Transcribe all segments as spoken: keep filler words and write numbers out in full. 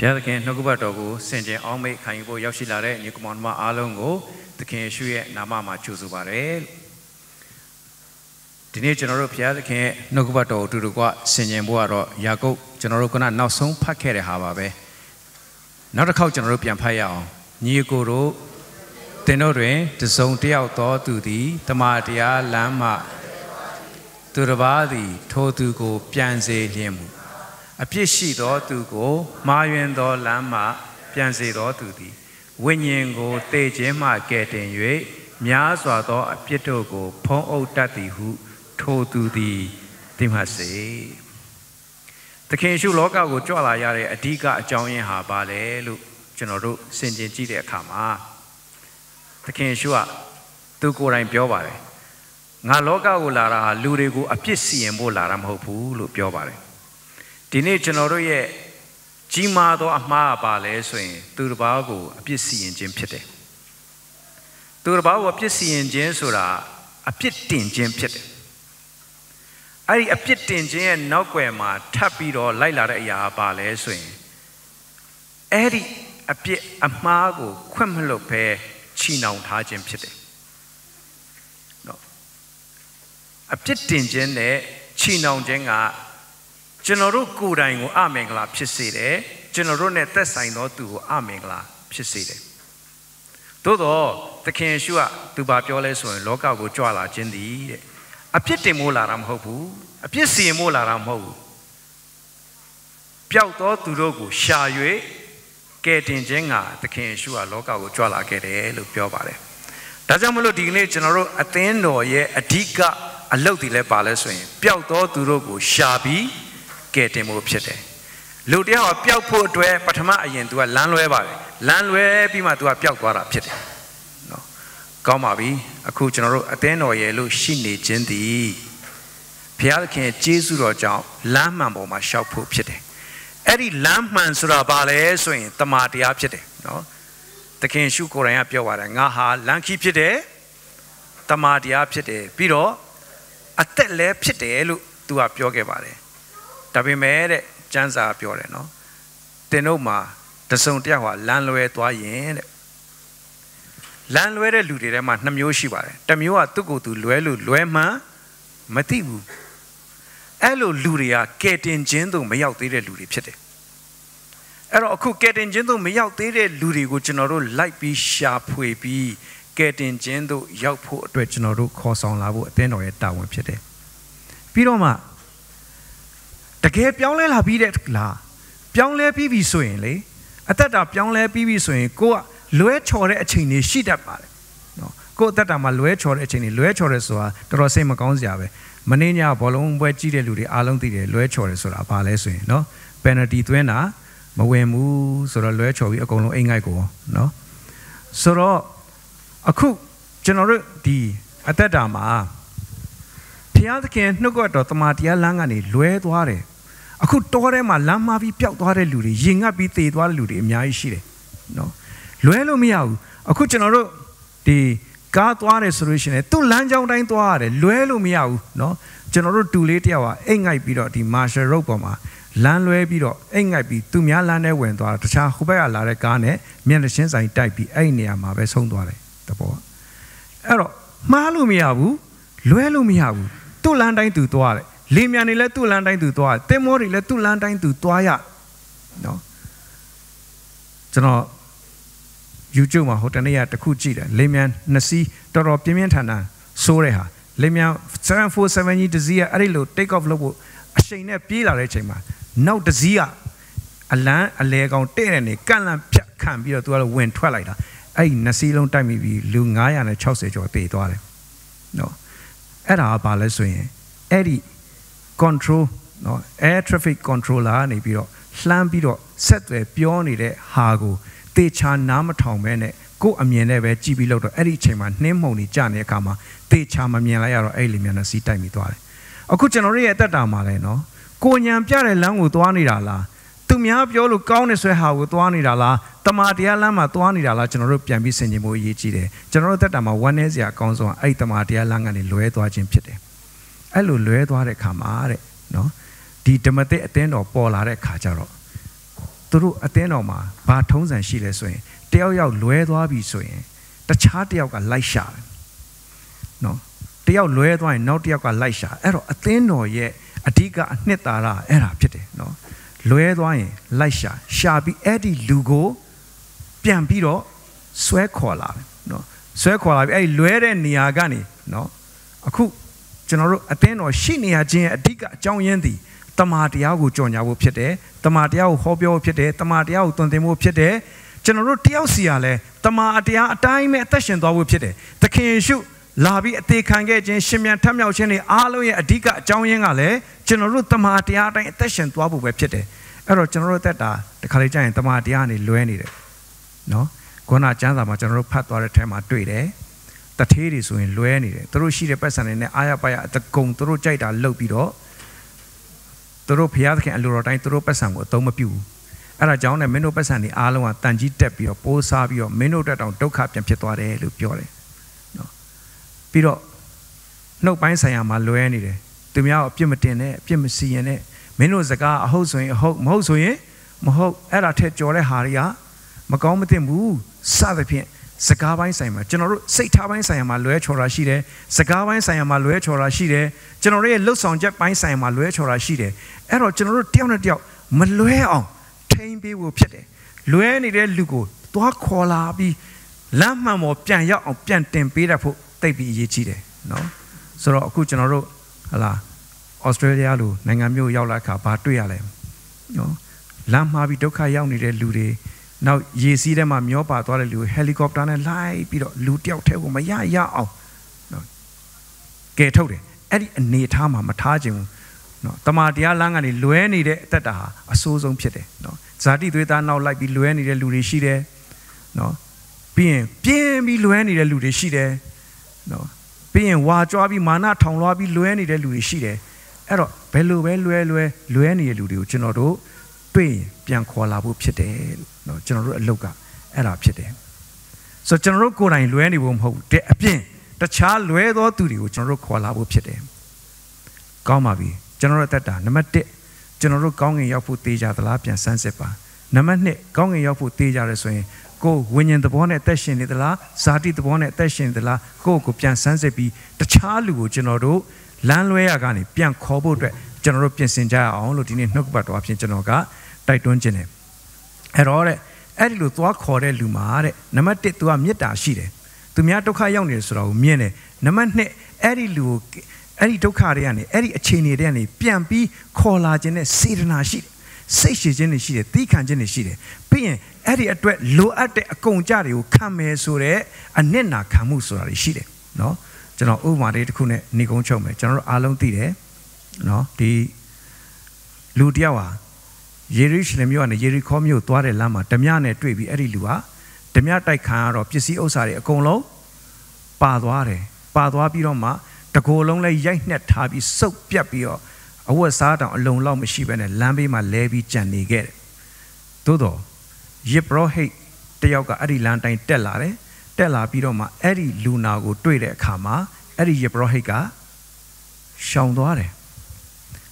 Piadakin Nogubatogu, Senja Ome, Kanibo Yoshilare, Nikumonma Alongo, the Kinshui Namama Chuzubare. Tine General Piadakin Nogubato, Turugua, Senjembuaro, Yago, General Gona, now soon Pakere Havabe. Not a culture of Yampayao, Niguru, Tenore, the Zong Diauto, Dudi, Tamadia, Lama, Turabadi, Totugo, Pianze, Liemu. A Pishi door to go, Marian door Lama, Pianze door to the Winyan go, Tejema get in Yue, Miazwa door, a Pietogo, Pong O Tati who told to the Timase. The Kinshu Loka would draw a yare, a diga, John in her ballet, Luke, General, Saint Gide Kama. The Kinshua, Dugo and Piovare. Naloka Ulara, Lurego, a Pisi and Bolaram Hopu, Luke Piovare. Tine Generoye, Jimado Ama Bale Swing, Turbago, a Pisi and Jim Pitte. Turbago, a Pisi and Jensura, a Pitin Jim Pitte. I a Pitin Jen Noquema, Tapido, Laila Ya Bale Swing. Eddie a Pit Amago, Quemlope, Chino Hajim Pitte. No. A Pitin Jen, Chino Jenga. General Kurango Amengla Piside, General Netesai no to Amengla Piside. Todo, the Kinshua, to Babioles and Loka Gujuala Jendi, a pity mularam hobu, a pissy mularam hobu. Piauto to Logu, Shayue, Gatin Jenga, the Kinshua, Loka Gujuala Gede, Lupiovare. Tazamulo Digne General Ateno, ye, a diga, a lodile baleswing, Piauto to Logu, Shabi. Get him up today. Ludia or Piau put to a Patama into a landway. Landway be my to a Piauquara pit. No. Gomabi, a coachano, a ten or yellow, shinny gendi. Pialkin, Jesus or John, Lamambo, my shop put pity. Eddie Lampman Sura Bale swing, Tamati up today. No. The King Shuko and Piawara, Naha, Lanky pity. Tamati up today. Piro, a tele pity to a Piogevare. Tabi mere chanza piore no tenoma tasong tia hwa lan lwe twa yin de lan lwe de lu de de ma two myo shi ba de one myo a tu ko tu lwe lu lwe man ma ti bu ai lo lu de ya ke tin chin tu ma yauk thai de lu de phit de ai lo aku ke tin chin tu ma yauk thai de lu de ko chano ro light pi sha phwe pi ke tin chin tu yauk pho atwe chano ro kho saung la pho atin tor ye ta win phit de pi ro ma The gay Pianle la bidet la Pianle Pivi swingly. At that up Pianle Pivi swing, go Luech or a chini, she that part. No, go that I'm a Luech or a chini, Luech or a soa, the Rosema Gonziave, Manina, Bolon, Wajide Ludi, Alon de Luech or a soa, Palesway, no, Penalty Twena, Mawemu, Sora Luech or Yagono Ingago, no. Soro a cook, General D. At that dama. Piadakin, no go at Tomatia Langani, Luedware. A good tore my lamavi piatware ludi, yinga biti dwar ludi, miaishire. No. Luelo miau, a good general, the Gatware solution, two lanja dintware, Luelo miau, no. General two latiawa, engai bidot, the Marshal Roboma, Lanlue bidot, engai bid, two mialane went to Chahubea Larecane, Mianishens I type, Ania Maves Hondware, the boy. Ero, Malu miau, Luelo miau. Two landing to Toile. Limiani let two landing to Toile. Temori let two landing to Toya. No. General Ujuma Hotania, the Kuchida, Limian, Nasi, Toro Pimientana, Soreha, Limia, seven four seven years, Zia, Arilo, take off Lobo, a shane pila rechema. Now the Zia, a land, a leg on Terene, Galan, Piak, can be a twelve when twilight. I Nasi long time, maybe Lungai and a Chelsea or Pay Toile. No. At our palace, Eddie control, no air traffic controller, Nebiro, Slambiro, Setway, Pionide, Hago, Te Chan Namatom, and Go Amieneve, Gibilo, Eddie Chaman, Nemoni, Jane Kama, Te Chamamiela, Elimena, Sita Mituale. A cucinore at that Amaleno, Go Yam Piare Lang with Wanidala, Tumia Piolo Kaunesweha with Wanidala, Tamatia Lama, Tuanidala, General Piambi Senimo Yichide, General Tatama, one is your council, eight Tamatia Langani, Lueto Jimpite. I lo Lueto are a camare, no? Di Tamate attend or Paul are a cajaro. through Athenoma, Bartons and Shiles, Teo Luedoabi Swing, the Chartiac Lisha. No, Teo Luedo and Nautiac Lisha, Ero Atheno ye, Atika Netara, Era Pete, no, Luedoin, Lisha, Shabi Eddie Lugo, Piambiro, Swecola, no, Swecola, eh, Luere Niagani, no, Aku, General Atheno, Shinia, Atika, John Yendi. Tamatiago Jonia will pete, Tamatiao Hobio pete, Tamatiao Tontemo pete, General Tiosiale, Tamatia, time attention dog will pete. The king shoot, Labi at the Kange, Shimian Tamio Chene, Aloe, Adiga, Joining Ale, General Tamatia, attention to Abu Webchete. Ero General Teta, the Kalijan, Tamatiani, Luenide. No, Gona Janama General Patua Tema Due, the Tiris in Luenide, through she the person in the Ayapaya, the Gong, through Jada Lopido. Piat can lure time to rope a sang or tomapu. Arajan and Meno Passani, Alo and Tangi Tapio, Po Savio, Meno that on Doc Captain Petore, Lupiore. No. Piro, no pines I am a loenide. To me out Pimatine, Pimasi in it. Meno Zaga, Hosoi, Hope Mosoi, Moho, Erate Jore Haria, Magometin Woo, Savapin, Sakavine Simon, General Satavine Simon, Luech or Rashide, Sakavine Simon, Luech or Rashide, General looks on Jet Pine Simon, Luech or Rashide, Error General Tianadio, Malueon, Tainbe will pete, Lueni de Lugo, Dwakola be Lamam or Pianya or Pian Tempera for Tabi Yechide, no? So Aku General, Ala, Australia, Nangamu Yalaka, Patuale, no? Lamabi Doka Yauni de Lude. Now, ye see them on your part, or you helicopter and lie, Piro, Lutia, Tegumaya, ya. No. Get out it. Eddie and Netama, Matajum. No. Tamadia Langani, Lueni de Tata, a sozon pete. No. Sadi Dueta now like the Lueni de Ludeshide. No. Being, being be Lueni de Ludeshide. No. Being Wajabi Mana, Tongabi, Lueni de Ludeshide. Ero, Bellu, Bellu, Lueni de Ludu, Genodo. Piancola will pete, no General Loga, Era pete. So General Gora in Lueni womb hold, de appear, the child Luedo to you, General Cola will pete. Gomavi, General Tata, Namate, General Gong in your footaja, the Lapian Sansepa, Namane, Gong in your footaja, the swing, go winning the bonnet teshin in the la, Sadi the bonnet teshin in the la, go Pian Sansepi, the child Lugo, General Lanway Agani, Pian Cobo. General Piensinja, only didn't know about option Genoga, Titan Gene. At all, Edilu to a corre lumare, Namate to a mieta shide. To Miatoka youngest row, Miene, Namane, Edilu, Editocariani, Edi Chinidani, Piampi, Cola Gene, Sidna shide, Sashi Gene shide, Tikan Gene shide, Pien, Edi at Lo at the Conjario, Kame Sure, and Nena Camusura shide. No, General Umare Kune, Nigon Chome, General Alon Tide. No, the Ludiawa, Yerish Lemio and Yericomio, Tuare Lama, Damiane, Twebi, Erilua, Damiatai Car of Jesse Osari, Acolo, Paduare, Padua Biroma, the Golong Lay Yanknet Tabi, so Piapio, our Sada, Long Long Machine, and Lambi, my Levi, Janni get Todo, Yepro, hey, Teoga, Arilanta, Tellare, Tella Biroma, Eri Lunago, Tweede, Kama, Eri Yeprohega, Shondoare.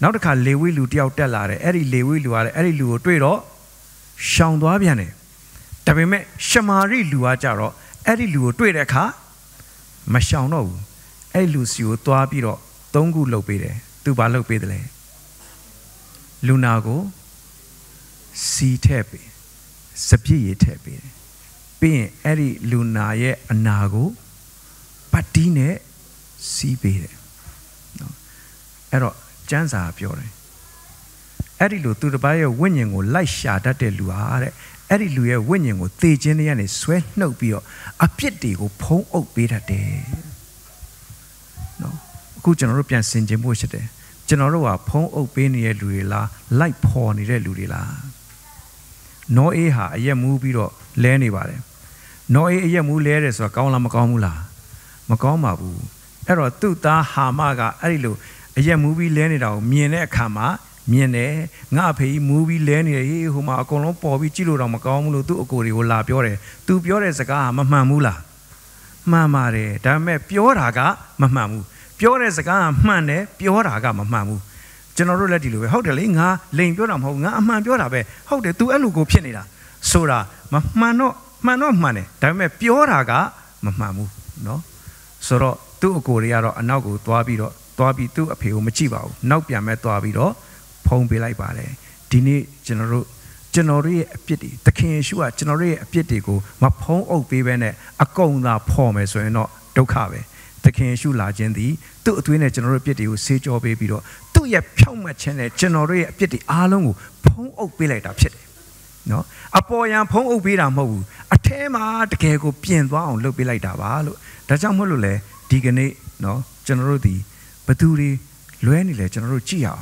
Now the car lay will do out tellare, Eddie lay will are Eddie Luo Twero, Shondoabiane. Tabime Shamari Luajaro, Eddie Luo Twereca, Mashano, Elusio Tuabiro, Dongu Lopede, Tubalo Pedale, Lunago, Sea Tepe, Sapi Tepe, being Eddie Lunaye Anago, Patine, Sea Pede. Error. Janza Piore. Edilu to the buyer winning or light shot at the luare. Edilu winning or the genian is sweat no beer. A pity or pong oak beat at day. No, good general pian singe mochete. General a pong oak bean near Lurilla, light pawn near Lurilla. No eha, a year movie or lenivare. No a year muleres or gaula macomula. Macomabu. Error tuta hamaga edilu. A movie learned out, Miene Kama, Miene, Napi, movie learned whom I call on Pobi Chiru Macamulo to Okori or La Piore, two Piores aga, Mamamula. Mamare, Dame Pioraga, Mamamu, Piores aga, Mane, Pioraga, Mamamu, general ladilu. How the linga ling your amhonga man biorabe. How the two elugo pianida. Sora mano mano mane. Dame pioraga mamamu no. Soro two okoriaro and nago toabiro toabi two appeal machivo. Now piame toabiro pong be like bale. Dini general general pity. The king shua general pity go. Ma pong o be bene a gona pome so no docabe. The king shoe large and the two twin general pity will say your baby door. Two yet much and a general pity along pong oak be like a pity. No, a boy and pong oak be a mo. A tema the kego pin round look be like a valo. Tajamolule, digane, no, general D. Baturi, Luanile, general Gia,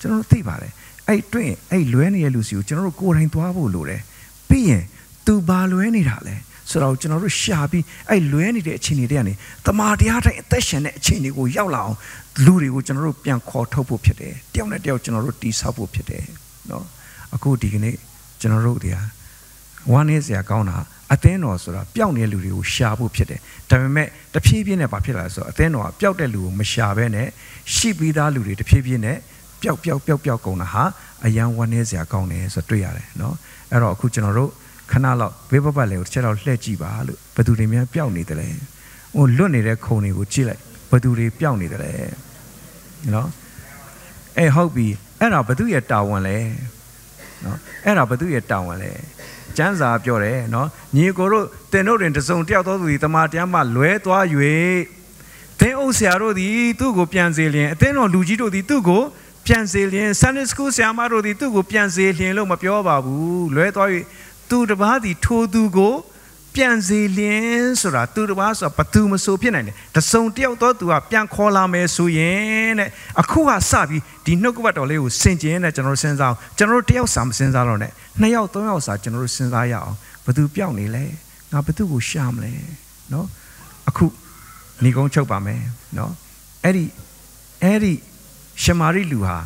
general Tibare. I train, I Luania Lucio, general Goring to Avulure. Being two baluani rale. So our general shabby, I lueni de chini dani. The Mardiata intention at chini will yellow. Luri will general pian called topo pite. Diana del general di sapo pite. No, a good digne general dia. One is a gauna, Atheno sora, Pione Luri, shabu pite. Time the Pibian papilla, so Atheno, Piotelu, Mashabene, she be the Luri, the Pibiane, Piao Piao Piao Piao Gonaha, a young one is a gauna, a triare, no, a rock general. Canal, paper ballet, Cheral Legiba, Paduremia Pioni de Lay. Oh, Luni Reconi would chile, Paduri Pioni de Lay. You know? A hobby, Era Paduia Towan lay. No, Era Paduia Towan lay. Chanza Piore, no, Nigoro, Tenorin to Son Tiato with the Martiama, Luetua Ue. Then Osiaro di Tugo Pianzilian, then on Lugido di Tugo, Pianzilian, Sunday School Samaro di Tugo Pianzilian, Loma Piobabu, Luetoi. To the body, to do go, Pianzilians or two was a patuma so pian. The son Tioto to a pian cola me suyen, a coa sabi, did not go at all, Saint Jane, General sends out, General Tio Sam sends out on it. Nayo to us are general sends out, but do Pioni lay, now but do shamley, no? A cook Nigon Chopame, no? Eddie, Eddie, Shamari Luha,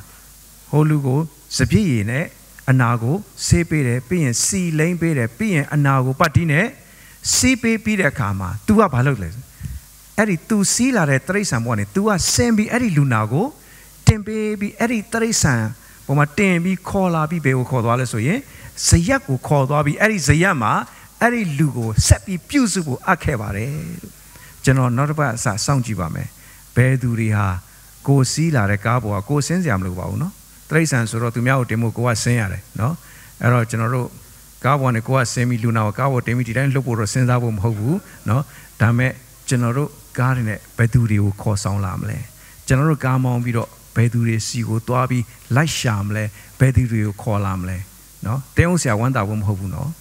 Holugo, Sabi in it. Anago, se pere, being sea lane pere, being anago, patine, se pere kama, two up halogles. Eri two sea la retrasan one, two are sembi eri lunago, ten baby eri trasan, for my ten be cola be beo cordalasoye, Sayako cordabi eri Zayama, eri lugo, sepi pusible acavare. General Norba sa soundjibame, beduriha, go sea la recabo, go sensiam lubano. Trace and Soro to Miao Demo Goa Senare, no? Error General Gawan Goa Semi Luna, Gawa Demiti and Loporo Sendavum Hobu, no? Dame General Garnet Beduri will call San Lamle. General Gamon Vido Beduri Sigo Dwabi, Light Shamle, Beduri will call Lamle, no? They only say I want that womb hobu, no?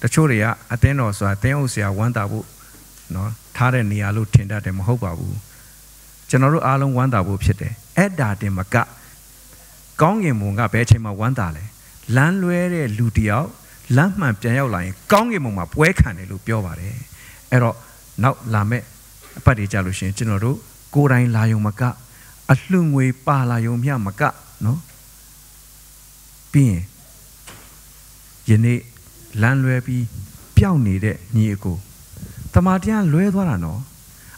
The Choria, Atheno, so they only say I want that wood, no? Tarania Lutinda dem Hobabu. General Alon Wanda will pite, Edda de Maga. Gong in Munga Bechima Wandale, Lanluere Ludiao, Lampman Piaola, Gong in Mumma, Wekan Lupiovare, Ero, now Lame, Padijalushin General, Gorain Layo Maga, Atlumwe Palayom Yamaga, no? Being Yene Lanluebi, Piauni de Niego, Tamadian Luedorano,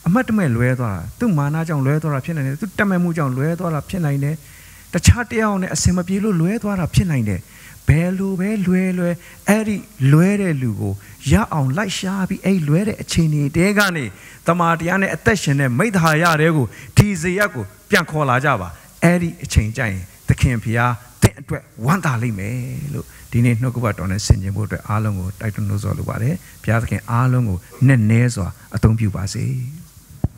a Matame Luedora, two Manajang Luedora Pian, two Tamamujang Luedora Pianine. The Chatione Assemabilu Luedwara Pinine, Belu, Belue, Eri, Luere Lugo, Ya on Light Shabi, A Luere, Chini, Degani, the Martiane Attention, and made Haya Rego, Tiziago, Piancola Java, Eri, Changine, the Campia, Tentwe, Wandali Melo, Dine Nogubat on a Senjabo, Alongo, Titan Nozolubare, Piatkin Alongo, Nenezo, Atombu Base.